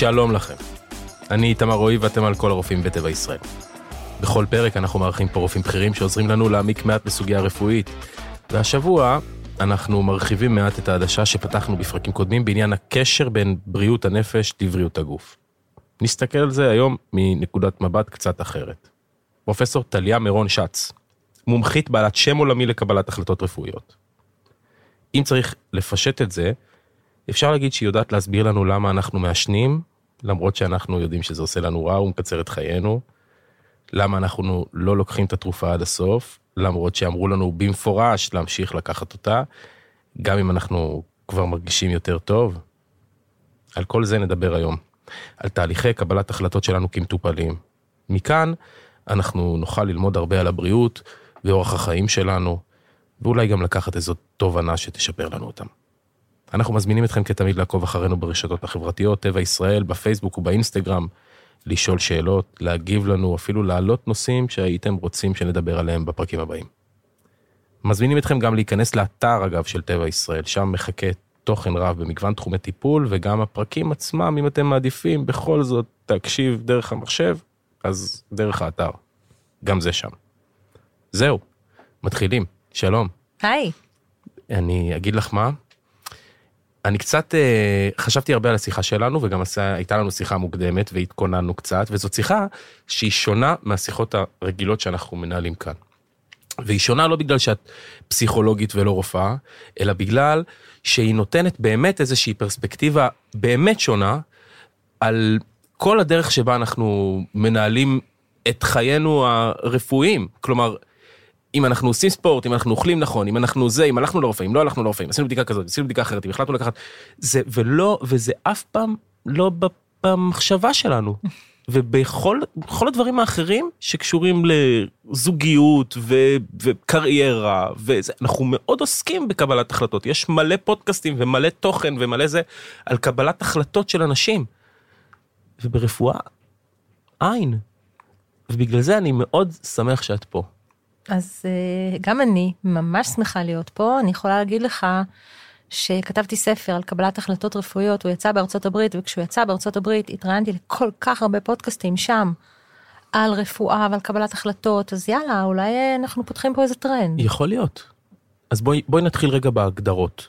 שלום לכם, אני תמר רוי ואתם על כל הרופאים בטבע ישראל. בכל פרק אנחנו מארחים פה רופאים בכירים שעוזרים לנו להעמיק מעט בסוגיה הרפואית, והשבוע אנחנו מרחיבים מעט את העדשה שפתחנו בפרקים קודמים בעניין הקשר בין בריאות הנפש לבריאות הגוף. נסתכל על זה היום מנקודת מבט קצת אחרת. פרופסור טליה מירון-שץ, מומחית בעלת שם עולמי לקבלת החלטות רפואיות. אם צריך לפשט את זה, אפשר להגיד שהיא יודעת להסביר לנו למה אנחנו מעשנים, למרות שאנחנו יודעים שזה עושה לנו רע ומקצר את חיינו, למה אנחנו לא לוקחים את התרופה עד הסוף, למרות שאמרו לנו במפורש להמשיך לקחת אותה, גם אם אנחנו כבר מרגישים יותר טוב. על כל זה נדבר היום, על תהליכי קבלת החלטות שלנו כמטופלים. מכאן אנחנו נוכל ללמוד הרבה על הבריאות ואורח החיים שלנו, ואולי גם לקחת איזו תובנה שתשפר לנו אותם. אנחנו מזמינים אתכם כתמיד לעקוב אחרינו ברשתות החברתיות, טבע ישראל, בפייסבוק ובאינסטגרם, לשאול שאלות, להגיב לנו, אפילו להעלות נושאים שהייתם רוצים שנדבר עליהם בפרקים הבאים. מזמינים אתכם גם להיכנס לאתר אגב של טבע ישראל, שם מחכה תוכן רב במגוון תחומי טיפול, וגם הפרקים עצמם, אם אתם מעדיפים, בכל זאת תקשיב דרך המחשב, אז דרך האתר. גם זה שם. זהו, מתחילים. שלום. היי. אני אגיד לך מה? אני קצת חשבתי הרבה על השיחה שלנו, וגם הייתה לנו שיחה מוקדמת, והתכוננו קצת, וזאת שיחה שהיא שונה מהשיחות הרגילות שאנחנו מנהלים כאן. והיא שונה לא בגלל שאת פסיכולוגית ולא רופאה, אלא בגלל שהיא נותנת באמת איזושהי פרספקטיבה באמת שונה, על כל הדרך שבה אנחנו מנהלים את חיינו הרפואיים. כלומר, אם אנחנו עושים ספורט, אם אנחנו אוכלים נכון, אם אנחנו זה, אם הלכנו לרופא, אם לא הלכנו לרופא, אם עשינו בדיקה כזאת, עשינו בדיקה אחרת, אם החלטנו לקחת, זה ולא, וזה אף פעם לא במחשבה שלנו. ובכל הדברים האחרים שקשורים לזוגיות וקריירה, אנחנו מאוד עוסקים בקבלת החלטות. יש מלא פודקאסטים ומלא תוכן ומלא זה על קבלת החלטות של אנשים. וברפואה, אין. ובגלל זה אני מאוד שמח שאת פה. אז גם אני ממש שמחה להיות פה, אני יכולה להגיד לך שכתבתי ספר על קבלת החלטות רפואיות, הוא יצא בארצות הברית, וכשהוא יצא בארצות הברית התראיינתי לכל כך הרבה פודקאסטים שם, על רפואה ועל קבלת החלטות, אז יאללה, אולי אנחנו פותחים פה איזה טרנד. יכול להיות. אז בואי נתחיל רגע בהגדרות.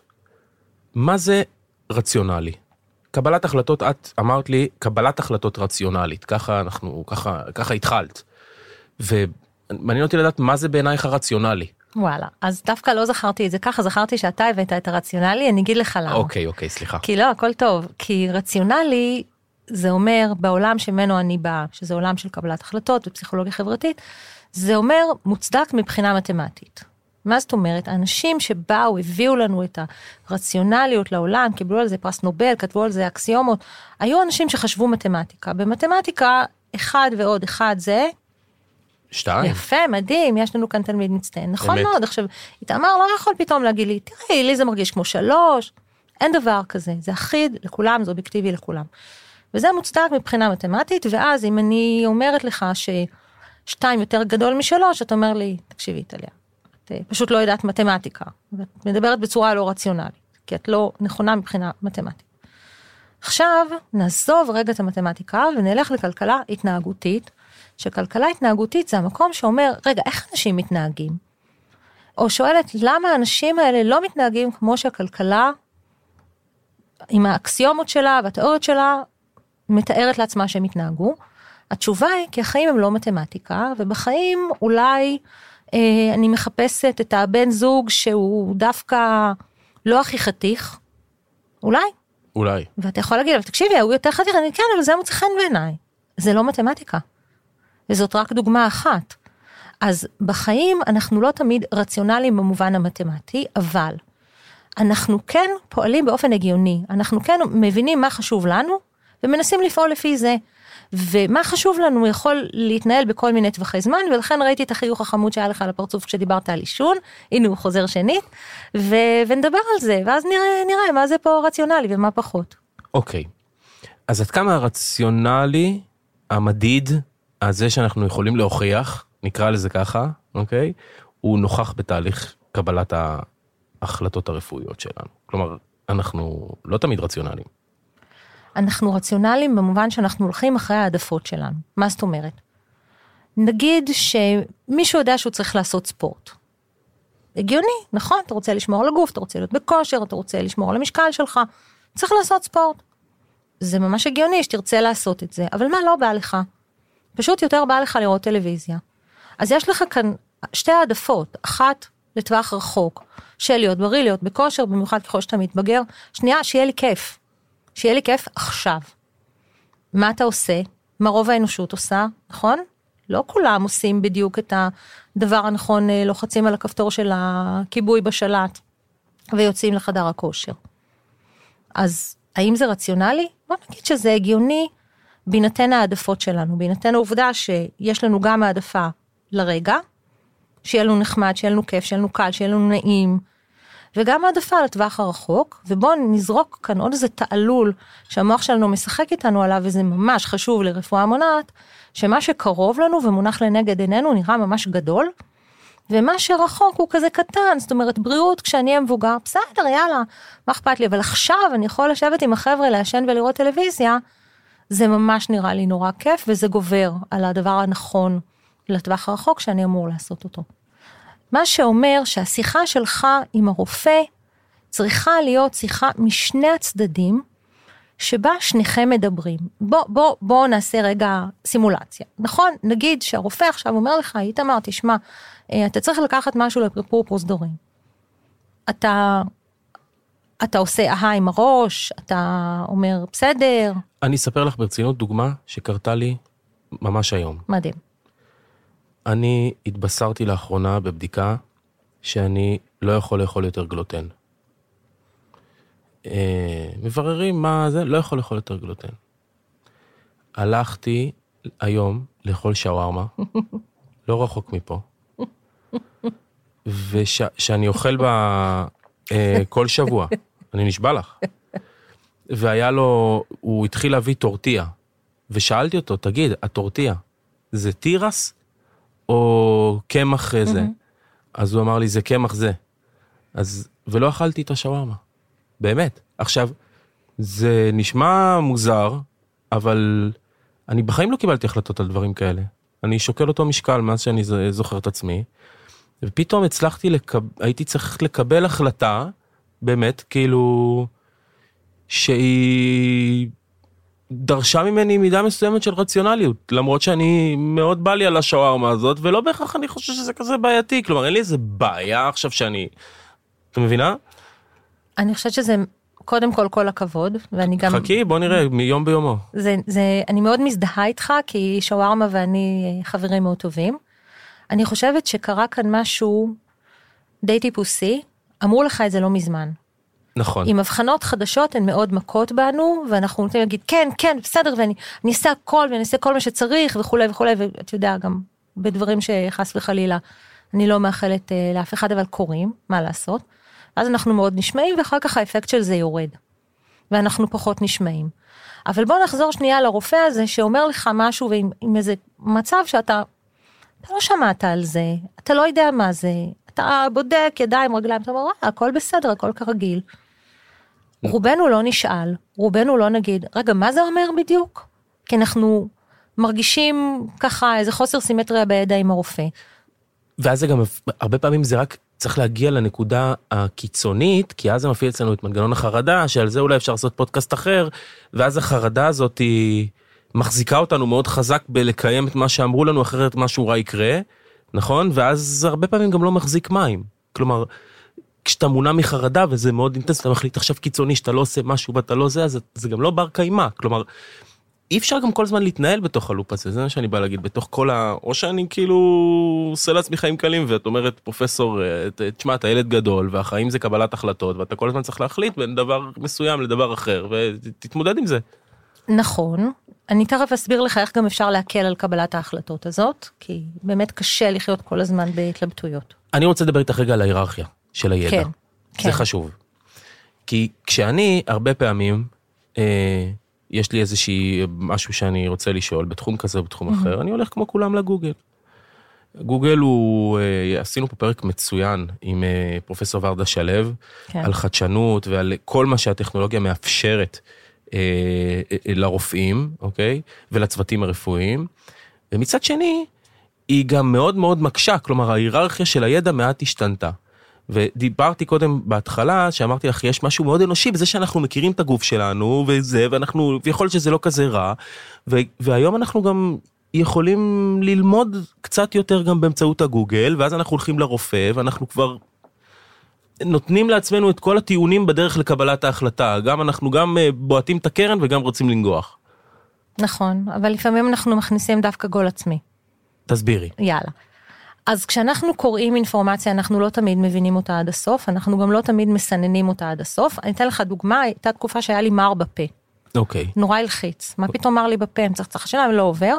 מה זה רציונלי? קבלת החלטות, את אמרת לי, קבלת החלטות רציונלית, ככה התחלת. מעניין אותי לדעת מה זה בעינייך הרציונלי. וואלה, אז דווקא לא זכרתי את זה ככה, זכרתי שאתה הבאת את הרציונלי, אני אגיד לך למה. אוקיי, סליחה. כי לא, הכל טוב, כי רציונלי זה אומר בעולם שמנו אני באה, שזה עולם של קבלת החלטות ופסיכולוגיה חברתית, זה אומר מוצדק מבחינה מתמטית. מה זאת אומרת? האנשים שבאו, הביאו לנו את הרציונליות לעולם, קיבלו על זה פרס נובל, כתבו על זה אקסיומות, היו אנשים שחשבו מתמטיקה. במתמטיקה, 1 ועוד 1 זה 2. יפה, מדהים, יש לנו כאן תלמיד מצטיין, נכון מאוד, עכשיו, התאמר לא יכול פתאום להגיד לי, תראי, לי זה מרגיש כמו 3, אין דבר כזה, זה אחיד לכולם, זה אובייקטיבי לכולם, וזה מוצדק מבחינה מתמטית, ואז אם אני אומרת לך ש2 יותר גדול מ3, את אומר לי, תקשיבי טליה, את פשוט לא יודעת מתמטיקה, ואת מדברת בצורה לא רציונלית, כי את לא נכונה מבחינה מתמטית. עכשיו, נעזוב רגע את המתמטיקה, ונלך לכלכלה התנהגותית, שכלכלה התנהגותית זה המקום שאומר, רגע, איך אנשים מתנהגים? או שואלת, למה האנשים האלה לא מתנהגים כמו שהכלכלה, עם האקסיומות שלה והתיאוריות שלה, מתארת לעצמה שהם התנהגו? התשובה היא, כי החיים הם לא מתמטיקה, ובחיים אולי אני מחפשת את הבן זוג שהוא דווקא לא הכי חתיך, אולי. ואתה יכול להגיד, אבל תקשיבי, הוא יותר חתיך, אני כן, אבל זה מוצא חן בעיניי. זה לא מתמטיקה. וזאת רק דוגמה אחת. אז בחיים אנחנו לא תמיד רציונליים במובן המתמטי, אבל אנחנו כן פועלים באופן הגיוני, אנחנו כן מבינים מה חשוב לנו, ומנסים לפעול לפי זה. ומה חשוב לנו יכול להתנהל בכל מיני טווחי זמן, ולכן ראיתי את החיוך החמוד שהיה לך על הפרצוף כשדיברת על אישון, הנה הוא חוזר שנית, ונדבר על זה, ואז נראה מה זה פה רציונלי ומה פחות. אוקיי, אז עד כמה הרציונלי, המדיד, הזה שאנחנו יכולים להוכיח, נקרא לזה ככה, אוקיי? הוא נוכח בתהליך קבלת ההחלטות הרפואיות שלנו. כלומר, אנחנו לא תמיד רציונליים. אנחנו רציונליים במובן שאנחנו הולכים אחרי העדפות שלנו. מה זאת אומרת? נגיד שמישהו יודע שהוא צריך לעשות ספורט. הגיוני, נכון? אתה רוצה לשמור על הגוף, אתה רוצה להיות בכושר, אתה רוצה לשמור על המשקל שלך. צריך לעשות ספורט. זה ממש הגיוני שתרצה לעשות את זה, אבל מה לא בא לך? פשוט יותר בא לך לראות טלוויזיה. אז יש לך כאן שתי העדפות, אחת לטווח רחוק, של להיות בריא, להיות בכושר, במיוחד ככל שאתה מתבגר, שנייה, שיהיה לי כיף. שיהיה לי כיף עכשיו. מה אתה עושה? מה רוב האנושות עושה? נכון? לא כולם עושים בדיוק את הדבר הנכון, לוחצים על הכפתור של הכיבוי בשלט, ויוצאים לחדר הכושר. אז האם זה רציונלי? בוא נגיד שזה הגיוני, בינתן העדפות שלנו, בינתן העובדה שיש לנו גם העדפה לרגע, שיהיה לנו נחמד, שיהיה לנו כיף, שיהיה לנו קל, שיהיה לנו נעים, וגם העדפה לטווח הרחוק, ובואו נזרוק כאן עוד איזה תעלול, שהמוח שלנו משחק איתנו עליו, וזה ממש חשוב לרפואה מונעת, שמה שקרוב לנו ומונח לנגד עינינו, נראה ממש גדול, ומה שרחוק הוא כזה קטן, זאת אומרת, בריאות כשאני המבוגר, בסדר, יאללה, מה אכפת לי, אבל עכשיו אני יכול לשבת עם החבר'ה, להשן ולראות טלוויזיה, זה ממש נראה לי נורא כיף, וזה גובר על הדבר הנכון לטווח הרחוק שאני אמור לעשות אותו. מה שאומר שהשיחה שלך עם הרופא צריכה להיות שיחה משני הצדדים, שבה שניכם מדברים. בוא נעשה רגע סימולציה. נכון? נגיד שהרופא עכשיו אומר לך, איתמר, תשמע, אתה צריך לקחת משהו לפרפור פרוסדורים. אתה עושה אהה עם הראש, אתה אומר בסדר. אני אספר לך ברצינות דוגמה שקרתה לי ממש היום. מדהים. אני התבשרתי לאחרונה בבדיקה שאני לא יכול לאכול יותר גלוטן. מבררים מה זה, לא יכול לאכול יותר גלוטן. הלכתי היום לאכול שווארמה, לא רחוק מפה, ושאני אוכל בה כל שבוע, אני נשבע לך. והיה לו, הוא התחיל להביא טורטיה, ושאלתי אותו, תגיד, הטורטיה זה טירס? או קמח זה. אז הוא אמר לי, זה קמח זה. אז, ולא אכלתי את השווארמה. באמת. עכשיו, זה נשמע מוזר, אבל אני בחיים לא קיבלתי החלטות על דברים כאלה. אני שוקל אותו משקל מאז שאני זוכר את עצמי, ופתאום הייתי צריך לקבל החלטה, באמת, כאילו, שהיא דרשה ממני מידה מסוימת של רציונליות, למרות שאני מאוד בא לי על השווארמה הזאת, ולא בהכרח אני חושב שזה כזה בעייתי, כלומר, אין לי איזה בעיה עכשיו שאני... אתה מבינה? אני חושבת שזה קודם כל הכבוד, ואני גם... חכי, בוא נראה, מיום ביומו. אני מאוד מזדהה איתך, כי שווארמה ואני חברים מאוד טובים. אני חושבת שקרה כאן משהו די טיפוסי, אמרו לך את זה לא מזמן. נכון. עם הבחנות חדשות, הן מאוד מכות בנו, ואנחנו נותנים להגיד, כן, כן, בסדר, ואני אעשה הכל, ואני אעשה כל מה שצריך, וכו' וכו', ואתה יודע, גם בדברים שחס וחלילה, אני לא מאחלת לאף אחד, אבל קוראים, מה לעשות, אז אנחנו מאוד נשמעים, ואחר כך האפקט של זה יורד, ואנחנו פחות נשמעים. אבל בוא נחזור שנייה לרופא הזה, שאומר לך משהו, ועם איזה מצב שאתה לא שמעת על זה, אתה לא יודע מה זה, אתה בודק ידיים, רגליים, אתה אומר, הכל בסדר, הכל כרגיל. רובנו לא נשאל, רובנו לא נגיד, רגע, מה זה אומר בדיוק? כי אנחנו מרגישים ככה איזה חוסר סימטריה בידיים הרופא. ואז זה גם, הרבה פעמים זה רק צריך להגיע לנקודה הקיצונית, כי אז זה מפעיל אצלנו את מנגנון החרדה, שעל זה אולי אפשר לעשות פודקאסט אחר, ואז החרדה הזאת היא מחזיקה אותנו מאוד חזק בלקיים את מה שאמרו לנו, אחרת משהו רע יקרה, נכון? ואז הרבה פעמים גם לא מחזיק מים. כלומר, כשאתה מונע מחרדה, וזה מאוד אינטנס, אתה מחליט עכשיו קיצוני, שאתה לא עושה משהו, ואתה לא זה, אז זה גם לא בר קיימה. כלומר, אי אפשר גם כל הזמן להתנהל בתוך הלופ הזה, זה מה שאני בא להגיד, בתוך כל או שאני כאילו עושה לעצמי חיים קלים, ואת אומרת, פרופסור, תשמע, אתה ילד גדול, והחיים זה קבלת החלטות, ואתה כל הזמן צריך להחליט בין דבר מסוים לדבר אחר, ותתמודד עם זה. נכון. אני תכף אסביר לך איך גם אפשר להקל על קבלת ההחלטות הזאת, כי באמת קשה לחיות כל הזמן בהתלבטויות. אני רוצה לדבר איתך רגע על ההיררכיה של הידע. כן, כן. זה חשוב. כי כשאני, הרבה פעמים, יש לי איזושהי משהו שאני רוצה לשאול, בתחום כזה או בתחום אחר, אני הולך כמו כולם לגוגל. גוגל הוא, עשינו פה פרק מצוין עם פרופסור ורדה שלו, על חדשנות ועל כל מה שהטכנולוגיה מאפשרת לרופאים, אוקיי? ולצוותים הרפואיים. ומצד שני, היא גם מאוד מאוד מקשה, כלומר, ההיררכיה של הידע מעט השתנתה. ודיברתי קודם בהתחלה, שאמרתי לך, יש משהו מאוד אנושי, בזה שאנחנו מכירים את הגוף שלנו, וזה, ואנחנו, ויכול להיות שזה לא כזה רע, והיום אנחנו גם יכולים ללמוד קצת יותר גם באמצעות הגוגל, ואז אנחנו הולכים לרופא, ואנחנו כבר נותנים לעצמנו את כל הטיעונים בדרך לקבלת ההחלטה, גם אנחנו גם בועטים את הקרן, וגם רוצים לנגוח. נכון, אבל לפעמים אנחנו מכניסים דווקא גול עצמי. תסבירי. יאללה. אז כשאנחנו קוראים אינפורמציה, אנחנו לא תמיד מבינים אותה עד הסוף, אנחנו גם לא תמיד מסננים אותה עד הסוף. אני אתן לך דוגמה, הייתה תקופה שהיה לי מר בפה. אוקיי. נורא הלחיץ. מה פתאום מר לי בפה? מצחצח שיניים לא עובר.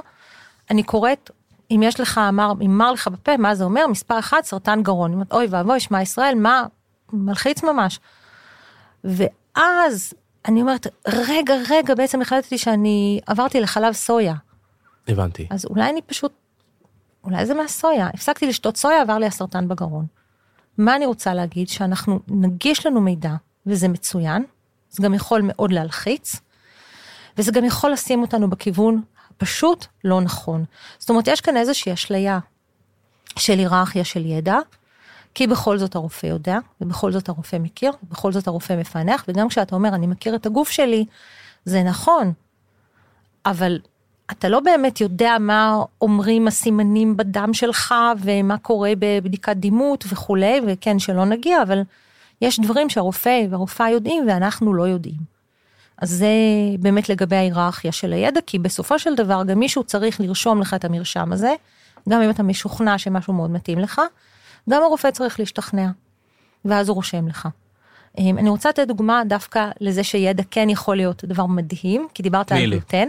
אני קוראת, אם יש לך, אם מר לך בפה, מה זה אומר? מספר 1, סרטן גרון. אוי ואבוי, שמע ישראל, מה? מלחיץ ממש. ואז אני אומרת, רגע, בעצם החלטתי שאני עברתי לחלב סויה. הבנתי. אז אולי אני פשוט אולי זה מהסויה, הפסקתי לשתות סויה, עבר לי הסרטן בגרון. מה אני רוצה להגיד? שאנחנו נגיש לנו מידע, וזה מצוין, זה גם יכול מאוד להלחיץ, וזה גם יכול לשים אותנו בכיוון פשוט לא נכון. זאת אומרת, יש כאן איזושהי אשליה של היררכיה של ידע, כי בכל זאת הרופא יודע, ובכל זאת הרופא מכיר, ובכל זאת הרופא מפענח, וגם כשאתה אומר, אני מכיר את הגוף שלי, זה נכון, אבל אתה לא באמת יודע מה אומרים הסימנים בדם שלך, ומה קורה בבדיקת דימות וכו', וכן שלא נגיע, אבל יש דברים שהרופא והרופאה יודעים, ואנחנו לא יודעים. אז זה באמת לגבי ההיררכיה של הידע, כי בסופו של דבר גם מישהו צריך לרשום לך את המרשם הזה, גם אם אתה משוכנע שמשהו מאוד מתאים לך, גם הרופא צריך להשתכנע, ואז הוא רושם לך. אני רוצה לתת דוגמה דווקא לזה שידע כן יכול להיות דבר מדהים, כי דיברת על גלוטן.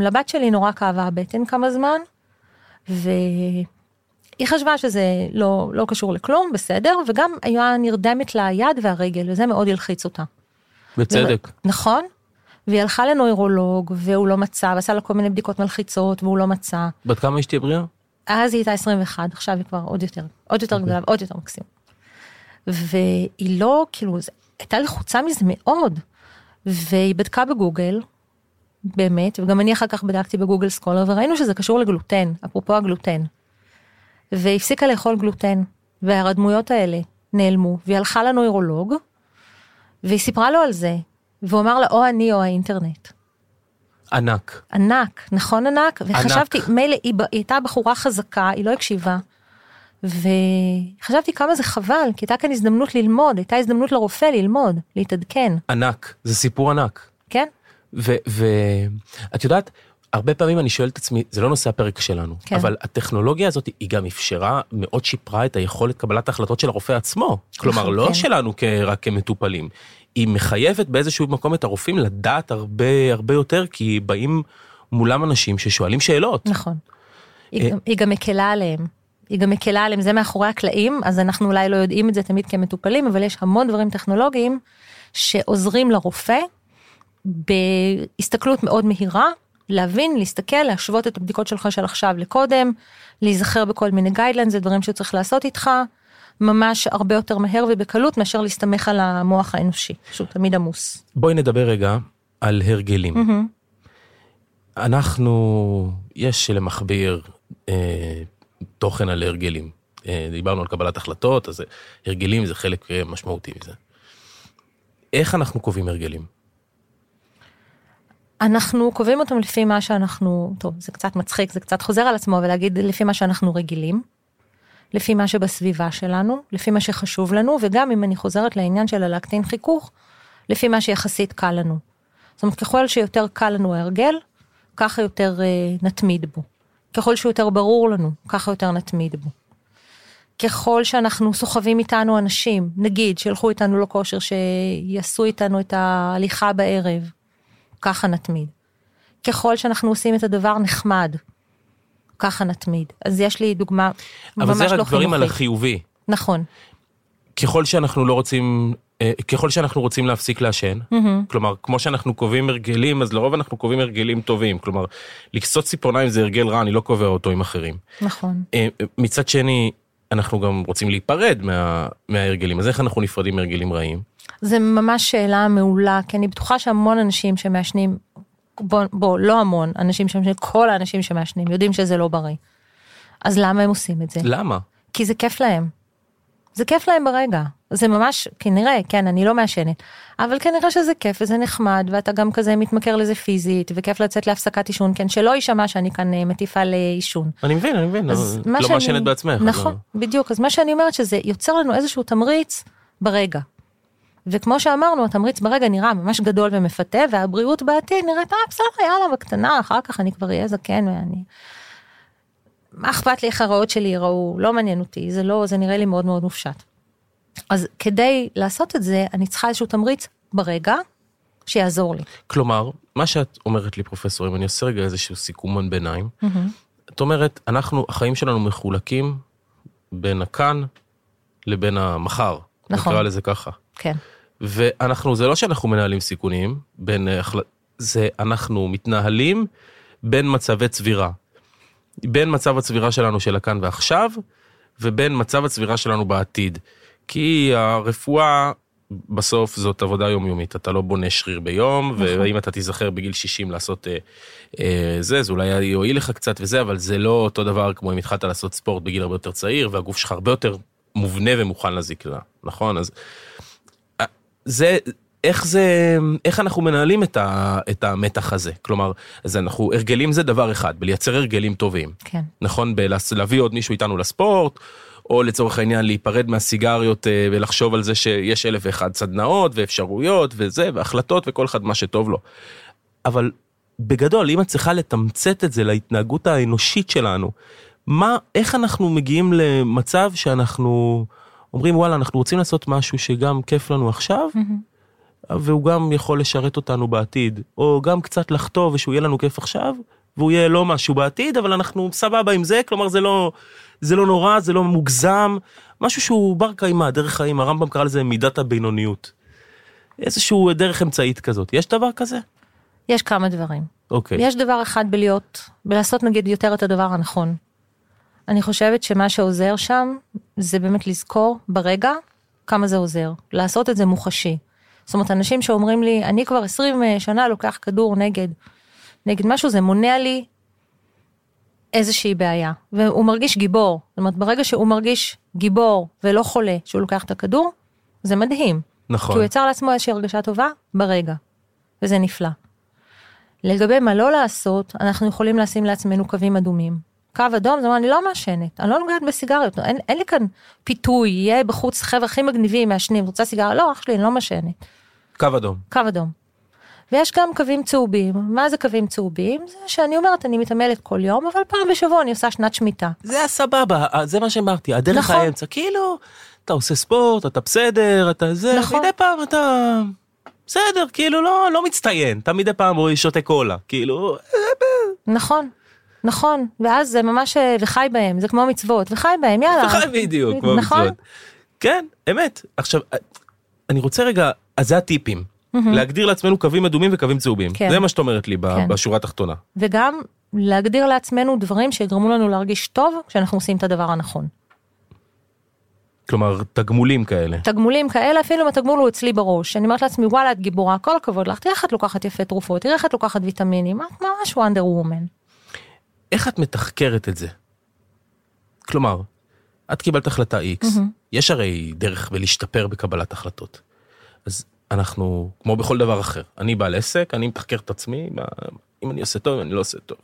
לבת שלי נורא כאבה הבטן כמה זמן, והיא חשבה שזה לא קשור לכלום, בסדר, וגם היה נרדמת לה היד והרגל, וזה מאוד ילחיץ אותה. בצדק. נכון, והיא הלכה לנוירולוג, והוא לא מצא, ועשה לה כל מיני בדיקות מלחיצות, והוא לא מצא. בת כמה אשתי בריאה? אז היא הייתה 21, עכשיו היא כבר עוד יותר גדולה, עוד יותר מקסים. והיא לא, כאילו, הייתה לחוצה מזה מאוד, והיא בדקה בגוגל, באמת, וגם אני אחר כך בדקתי בגוגל סקולר, וראינו שזה קשור לגלוטן, אפרופו הגלוטן, והפסיקה לאכול גלוטן, והרדמויות האלה נעלמו, והיא הלכה לנוירולוג, והיא סיפרה לו על זה, והוא אמר לה, או אני או האינטרנט. ענק. ענק, נכון ענק? וחשבתי, מילא, היא הייתה בחורה חזקה, היא לא הקשיבה, וחשבתי כמה זה חבל, כי הייתה כאן הזדמנות ללמוד, הייתה הזדמנות לרופא ללמוד, להתעדכן. ענק, זה סיפור ענק. כן? ואת יודעת, הרבה פעמים אני שואל את עצמי, זה לא נושא הפרק שלנו, כן. אבל הטכנולוגיה הזאת היא גם אפשרה, מאוד שיפרה את היכולת קבלת ההחלטות של הרופא עצמו. כלומר, כן. לא שלנו רק כמטופלים. היא מחייבת באיזשהו מקום את הרופאים לדעת הרבה יותר, כי באים מולם אנשים ששואלים שאלות. נכון. היא גם מקלה עליהם. היא גם מקלה עליהם, זה מאחורי הקלעים, אז אנחנו אולי לא יודעים את זה תמיד כמטופלים, אבל יש המון דברים טכנולוגיים שעוזרים לרופא, בהסתכלות מאוד מהירה, להבין, להסתכל, להשוות את הבדיקות שלך של עכשיו לקודם, להיזכר בכל מיני גיידלנס, זה דברים שצריך לעשות איתך, ממש הרבה יותר מהר ובקלות, מאשר להסתמך על המוח האנושי, שהוא תמיד עמוס. בואי נדבר רגע על הרגלים. אנחנו, יש למחביר תוכן על הרגלים. דיברנו על קבלת החלטות, אז הרגלים זה חלק משמעותי מזה. איך אנחנו קובעים הרגלים? אנחנו קובעים אותם לפי מה שאנחנו, טוב, זה קצת מצחיק, זה קצת חוזר על עצמו, ולהגיד לפי מה שאנחנו רגילים, לפי מה שבסביבה שלנו, לפי מה שחשוב לנו, וגם אם אני חוזרת לעניין של להקטין חיכוך, לפי מה שיחסית קל לנו. זאת אומרת, ככל שיותר קל לנו ההרגל, ככה יותר נתמיד בו. ככל שיותר ברור לנו, ככה יותר נתמיד בו. ככל שאנחנו סוחבים איתנו אנשים, נגיד, שילכו איתנו לכושר, שיעשו איתנו את ההליכה בערב, ככה נתמיד. ככל שאנחנו עושים את הדבר נחמד, ככה נתמיד. אז יש לי דוגמה ממש לא חיובית. אבל זה רק דברים על החיובי. נכון. ככל שאנחנו רוצים להפסיק לעשן, כלומר, כמו שאנחנו קובעים הרגלים, אז לרוב אנחנו קובעים הרגלים טובים, כלומר, לקסות ציפורניים זה הרגל רע, אני לא קובע אותו עם אחרים. נכון. מצד שני, אנחנו גם רוצים להיפרד מההרגלים. אז איך אנחנו נפרדים מהרגלים רעים? זה ממש שאלה מעולה, כי אני בטוחה שהמון אנשים שמעשנים, לא המון, אנשים שמעשנים, כל האנשים שמעשנים, יודעים שזה לא בריא. אז למה הם עושים את זה? למה? כי זה כיף להם. זה כיף להם ברגע. זה ממש, כנראה, כן, אני לא מעשנת, אבל כנראה שזה כיף וזה נחמד, ואתה גם כזה מתמכר לזה פיזית, וכיף לצאת להפסקת אישון, כן, שלא ישמע שאני כאן מטיפה לאישון. אני מבין, לא מעשנת בעצמך. נכון, בדיוק. אז מה שאני אומרת שזה יוצר לנו איזשהו תמריץ ברגע. וכמו שאמרנו, התמריץ ברגע נראה ממש גדול ומפתה, והבריאות בעתיד נראית, בסדר, יאללה, בקטנה, אחר כך אני כבר אהיה זקן ואני... מה אכפת לי איך הרעות שלי יראו, לא מעניין אותי, זה לא, זה נראה לי מאוד מאוד מופשט. אז כדי לעשות את זה, אני צריכה איזשהו תמריץ ברגע שיעזור לי. כלומר, מה שאת אומרת לי, פרופסור, אם אני עושה רגע איזשהו סיכומן ביניים, את אומרת, אנחנו, החיים שלנו מחולקים בין הכאן לבין המחר. נכון. נקרא לזה ככה. כן. ואנחנו, זה לא שאנחנו מנהלים סיכונים, זה אנחנו מתנהלים בין מצבי צבירה. בין מצב הצבירה שלנו של הכאן ועכשיו, ובין מצב הצבירה שלנו בעתיד. כי הרפואה, בסוף זאת עבודה יומיומית, אתה לא בונה שריר ביום, ואם אתה תיזכר בגיל 60 לעשות זה אולי יועיל לך קצת וזה, אבל זה לא אותו דבר כמו אם התחלת לעשות ספורט בגיל הרבה יותר צעיר, והגוף שלך הרבה יותר מובנה ומוכן לזקנה, נכון? אז זה... איך אנחנו מנהלים את המתח הזה? כלומר, אז אנחנו, הרגלים זה דבר אחד, בלייצר הרגלים טובים. כן. נכון? להביא עוד מישהו איתנו לספורט, או לצורך העניין להיפרד מהסיגריות ולחשוב על זה שיש 1,001 סדנאות ואפשרויות וזה, והחלטות וכל אחד מה שטוב לו. אבל בגדול, אם את צריכה לתמצת את זה להתנהגות האנושית שלנו, איך אנחנו מגיעים למצב שאנחנו אומרים, וואלה, אנחנו רוצים לעשות משהו שגם כיף לנו עכשיו, והוא גם יכול לשרת אותנו בעתיד, או גם קצת לחטוב, ושהוא יהיה לנו כיף עכשיו, והוא יהיה לא משהו בעתיד, אבל אנחנו סבבה עם זה, כלומר זה לא נורא, זה לא מוגזם, משהו שהוא בר קיימא, דרך חיים, הרמב"ם קרא לזה מידת הבינוניות. איזשהו דרך אמצעית כזאת. יש דבר כזה? יש כמה דברים. אוקיי. יש דבר אחד בלעשות נגיד יותר את הדבר הנכון. אני חושבת שמה שעוזר שם, זה באמת לזכור ברגע כמה זה עוזר. לעשות את זה מוחשי. זאת אומרת, אנשים שאומרים לי, אני כבר 20 שנה לוקח כדור נגד משהו, זה מונע לי איזושהי בעיה. והוא מרגיש גיבור. זאת אומרת, ברגע שהוא מרגיש גיבור ולא חולה שהוא לוקח את הכדור, זה מדהים. נכון. כי הוא יצר לעצמו איזושהי הרגשה טובה ברגע. וזה נפלא. לגבי מה לא לעשות, אנחנו יכולים לשים לעצמנו קווים אדומים. קו אדום, זאת אומרת, אני לא מעשנת, אני לא נוגעת בסיגריות, אין לי כאן פיתוי, יהיה בחוץ חבר'ה הכי מגניבים, מעשנים, רוצה סיגריה, לא, אח שלי, אני לא מעשנת. קו אדום. קו אדום. ויש גם קווים צהובים, מה זה קווים צהובים? זה שאני אומרת, אני מתעמלת כל יום, אבל פעם בשבוע אני עושה שנת שמיטה. זה הסבבה, זה מה שאמרתי, הדרך האמצע, כאילו, אתה עושה ספורט, אתה בסדר, אתה זה, מדי פעם אתה... בסדר, כאילו, לא מצטיין, אתה מדי פעם רואה שותה קולה, כאילו... נכון. נכון, ואז זה ממש, וחי בהם, זה כמו מצוות, וחי בהם, יאללה. וחי בדיוק, כמו מצוות. כן, אמת. עכשיו, אני רוצה רגע, אז זה הטיפים, להגדיר לעצמנו קווים אדומים וקווים צהובים. זה מה שאת אומרת לי בשורה התחתונה. וגם להגדיר לעצמנו דברים שיגרמו לנו להרגיש טוב, כשאנחנו עושים את הדבר הנכון. כלומר, תגמולים כאלה. תגמולים כאלה, אפילו אם התגמול הוא אצלי בראש. אני אומרת לעצמי, וואלה, את גיבורה, כל הכבוד לך, תראה איך את לוקחת יפה תרופות, תראה איך את לוקחת ויטמינים, ממש וונדר וומן. איך את מתחקרת את זה? כלומר, את קיבלת החלטה X, יש הרי דרך ולהשתפר בקבלת החלטות. אז אנחנו, כמו בכל דבר אחר, אני בעל עסק, אני מתחקר את עצמי, אם אני עושה טוב, אם אני לא עושה טוב.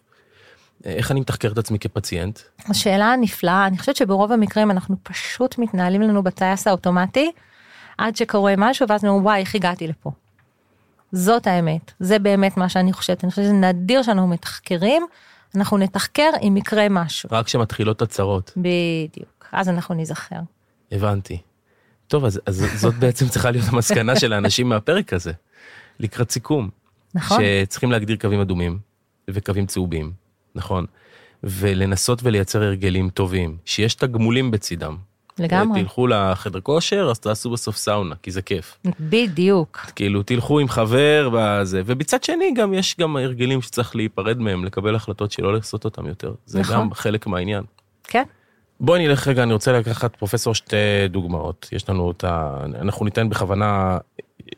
איך אני מתחקר את עצמי כפציינט? השאלה נפלאה, אני חושבת שברוב המקרים אנחנו פשוט מתנהלים לנו בטייס האוטומטי, עד שקורה משהו, ואז נאמרו, וואי, איך הגעתי לפה? זאת האמת, זה באמת מה שאני חושבת, אני חושבת שזה נדיר שאנחנו מתחקרים, אנחנו נתחקר אם יקרה משהו. רק כשמתחילות הצרות. בדיוק. אז אנחנו נזכר. הבנתי. טוב, אז זאת בעצם צריכה להיות המסקנה של האנשים מהפרק הזה. לקראת סיכום. נכון. שצריכים להגדיר קווים אדומים וקווים צהובים. נכון. ולנסות ולייצר הרגלים טובים, שיש תגמולים בצדם. לגמרי. תלכו לחדר כושר, אז תעשו בסוף סאונה, כי זה כיף. בדיוק. כאילו, תלכו עם חבר וזה, ובצד שני גם יש גם הרגלים שצריך להיפרד מהם, לקבל החלטות שלא לעשות אותם יותר. זה גם חלק מהעניין. כן. בואי נלך רגע, אני רוצה לקחת פרופסור שתי דוגמאות. יש לנו אותה, אנחנו ניתן בכוונה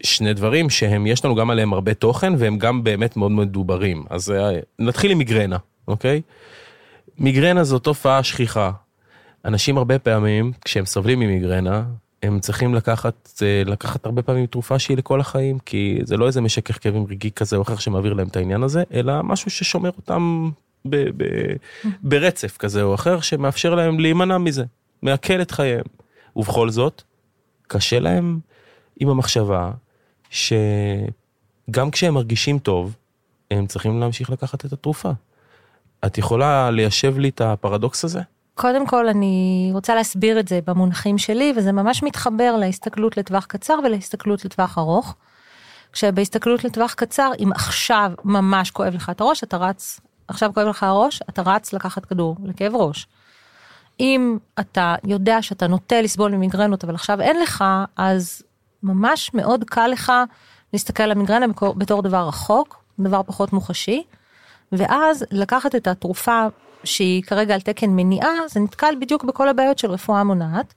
שני דברים שהם, יש לנו גם עליהם הרבה תוכן, והם גם באמת מאוד מדוברים. אז נתחיל עם מיגרנה, אוקיי? מיגרנה זו תופעה שכיחה. אנשים הרבה פעמים, כשהם סובלים ממיגרנה, הם צריכים לקחת הרבה פעמים תרופה שהיא לכל החיים, כי זה לא איזה משכך כאבים רגעי כזה או אחר שמעביר להם את העניין הזה, אלא משהו ששומר אותם ברצף כזה או אחר, שמאפשר להם להימנע מזה, מעכל את חייהם. ובכל זאת, קשה להם עם המחשבה, שגם כשהם מרגישים טוב, הם צריכים להמשיך לקחת את התרופה. את יכולה ליישב לי את הפרדוקס הזה? קודם כל, אני רוצה להסביר את זה במונחים שלי, וזה ממש מתחבר להסתכלות לטווח קצר ולהסתכלות לטווח ארוך. כשבהסתכלות לטווח קצר, אם עכשיו ממש כואב לך את הראש, אתה רץ, עכשיו כואב לך הראש, אתה רץ לקחת כדור לכאב ראש. אם אתה יודע שאתה נוטה לסבול ממיגרנות, אבל עכשיו אין לך, אז ממש מאוד קל לך להסתכל על המיגרנה בתור דבר רחוק, דבר פחות מוחשי, ואז לקחת את התרופה שהיא כרגע על תקן מניעה, זה נתקל בדיוק בכל הבעיות של רפואה מונעת,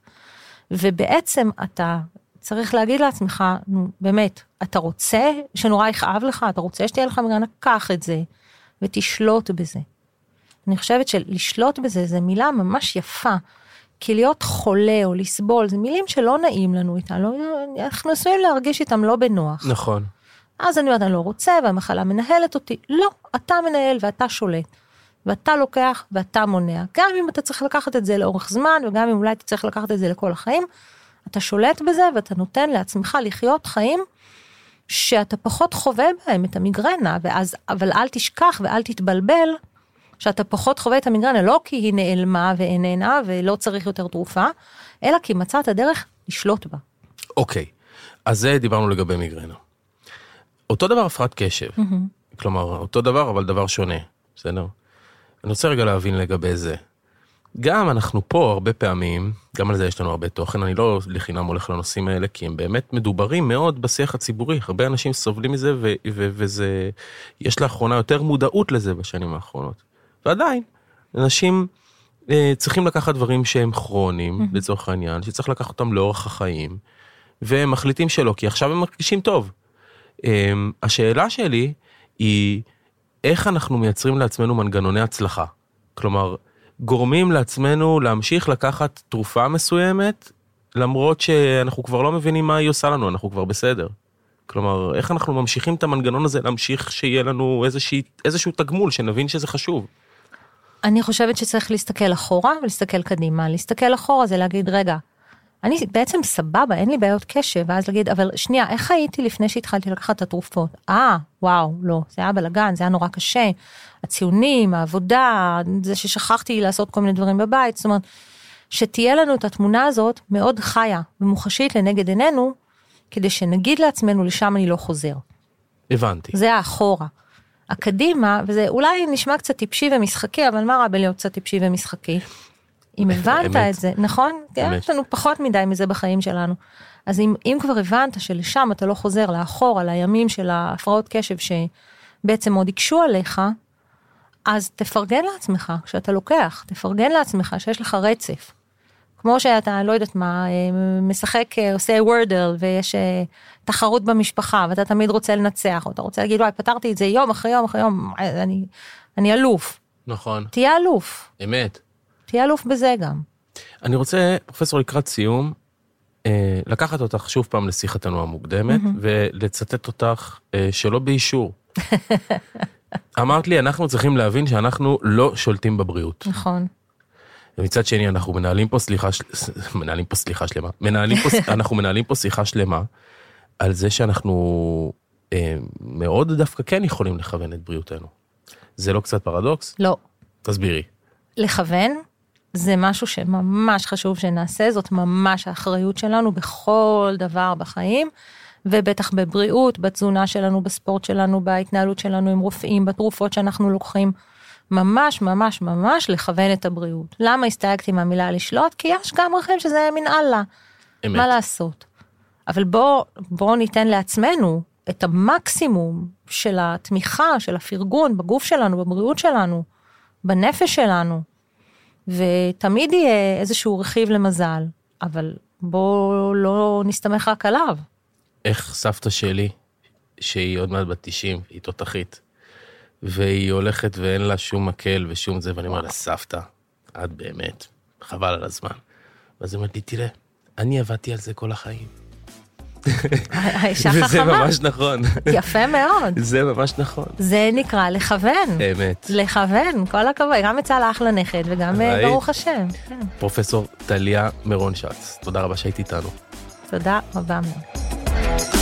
ובעצם אתה צריך להגיד לעצמך, נו, באמת, אתה רוצה שנורא יכאב לך, אתה רוצה שתהיה לך מיגרנה, קח את זה, ותשלוט בזה. אני חושבת שלשלוט בזה, זה מילה ממש יפה, כי להיות חולה או לסבול, זה מילים שלא נעים לנו איתן, אנחנו עשויים להרגיש איתם לא בנוח. נכון. אז אני אומרת, אני לא רוצה, והמחלה מנהלת אותי, לא, אתה מנהל ואתה שולט. ואתה לוקח ואתה מונע. גם אם אתה צריך לקחת את זה לאורך זמן, וגם אם אולי אתה צריך לקחת את זה לכל החיים, אתה שולט בזה, ואתה נותן לעצמך לחיות חיים, שאתה פחות חווה בהם את המיגרנה, ואז, אבל אל תשכח ואל תתבלבל, שאתה פחות חווה את המיגרנה, לא כי היא נעלמה ואיננה, ולא צריך יותר תרופה, אלא כי מצאת הדרך לשלוט בה. אוקיי, אז זה דיברנו לגבי מיגרנה. אותו דבר הפרעת קשב, כלומר, אותו דבר, אבל דבר שונה, בסדר? אני רוצה רגע להבין לגבי זה. גם אנחנו פה הרבה פעמים, גם על זה יש לנו הרבה תוכן, אני לא לחינם הולך לנושאים האלה, כי הם באמת מדוברים מאוד בשיח הציבורי, הרבה אנשים סובלים מזה, וזה, יש לאחרונה יותר מודעות לזה בשנים האחרונות. ועדיין, אנשים צריכים לקחת דברים שהם כרוניים, לצורך העניין, שצריך לקחת אותם לאורך החיים, והם מחליטים שלא, כי עכשיו הם מרגישים טוב. השאלה שלי היא, איך אנחנו מייצרים לעצמנו מנגנוני הצלחה? כלומר, גורמים לעצמנו להמשיך לקחת תרופה מסוימת, למרות שאנחנו כבר לא מבינים מה היא עושה לנו, אנחנו כבר בסדר. כלומר, איך אנחנו ממשיכים את המנגנון הזה, להמשיך שיהיה לנו איזשהו תגמול, שנבין שזה חשוב. אני חושבת שצריך להסתכל אחורה, ולהסתכל קדימה. להסתכל אחורה זה להגיד, רגע, אני בעצם סבבה, אין לי בעיות קשב, ואז להגיד, אבל שנייה, איך הייתי לפני שהתחלתי לקחת את התרופות? וואו, לא, זה היה בלגן, זה היה נורא קשה, הציונים, העבודה, זה ששכחתי לעשות כל מיני דברים בבית, זאת אומרת, שתהיה לנו את התמונה הזאת מאוד חיה ומוחשית לנגד עינינו, כדי שנגיד לעצמנו, לשם אני לא חוזר. הבנתי. זה האחורה. הקדימה, וזה אולי נשמע קצת טיפשי ומשחקי, אבל מה רע בלהיות קצת טיפשי ומשחקי? אם הבנת את זה, נכון? יש לנו פחות מדי מזה בחיים שלנו. אז אם כבר הבנת שלשם אתה לא חוזר לאחור, על הימים של ההפרעות קשב שבעצם עוד יקשו עליך, אז תפרגן לעצמך, כשאתה לוקח, תפרגן לעצמך שיש לך רצף. כמו שאתה, לא יודעת מה, משחק, עושה וורדל, ויש תחרות במשפחה, ואתה תמיד רוצה לנצח, או אתה רוצה להגיד, וואי, פתרתי את זה יום אחרי יום אחרי יום, אני אלוף. נכון. תהיה אלוף. אמת. תהיה אלוף בזה גם. אני רוצה, פרופסור, לקראת סיום, לקחת אותך שוב פעם לשיחתנו המוקדמת, ולצטט אותך שלא באישור. אמרת לי, אנחנו צריכים להבין שאנחנו לא שולטים בבריאות. נכון. ומצד שני, אנחנו מנהלים פה שיחה שלמה. אנחנו מנהלים פה שיחה שלמה, על זה שאנחנו מאוד דווקא כן יכולים לכוון את בריאותנו. זה לא קצת פרדוקס? לא. תסבירי. לכוון, זה משהו שממש חשוב שנעשה, זאת ממש האחריות שלנו בכל דבר בחיים, ובטח בבריאות, בתזונה שלנו, בספורט שלנו, בהתנהלות שלנו עם רופאים, בתרופות שאנחנו לוקחים, ממש ממש ממש לכוון את הבריאות. למה הסתייגתי מהמילה לשלוט? כי יש גם רכיב שזה מן אללה. מה לעשות? אבל בוא ניתן לעצמנו את המקסימום של התמיכה, של הפרגון בגוף שלנו, בבריאות שלנו, בנפש שלנו, ותמיד יהיה איזשהו רכיב למזל, אבל בוא לא נסתמך רק עליו. איך סבתא שלי, שהיא עוד מעט בת 90, היא תותחית, והיא הולכת ואין לה שום מקל ושום זה, ואני אומר לה, סבתא, את באמת, חבל על הזמן. ואז היא אומרת לי, תראה, אני עבדתי על זה כל החיים. האישה חכמה. וזה ממש נכון. יפה מאוד. זה ממש נכון. זה נקרא לכוון. אמת. לכוון, כל הכבוד. גם יצא לך לנכד וגם ברוך השם. פרופסור טליה מירון-שץ, תודה רבה שהיית איתנו. תודה רבה מאוד.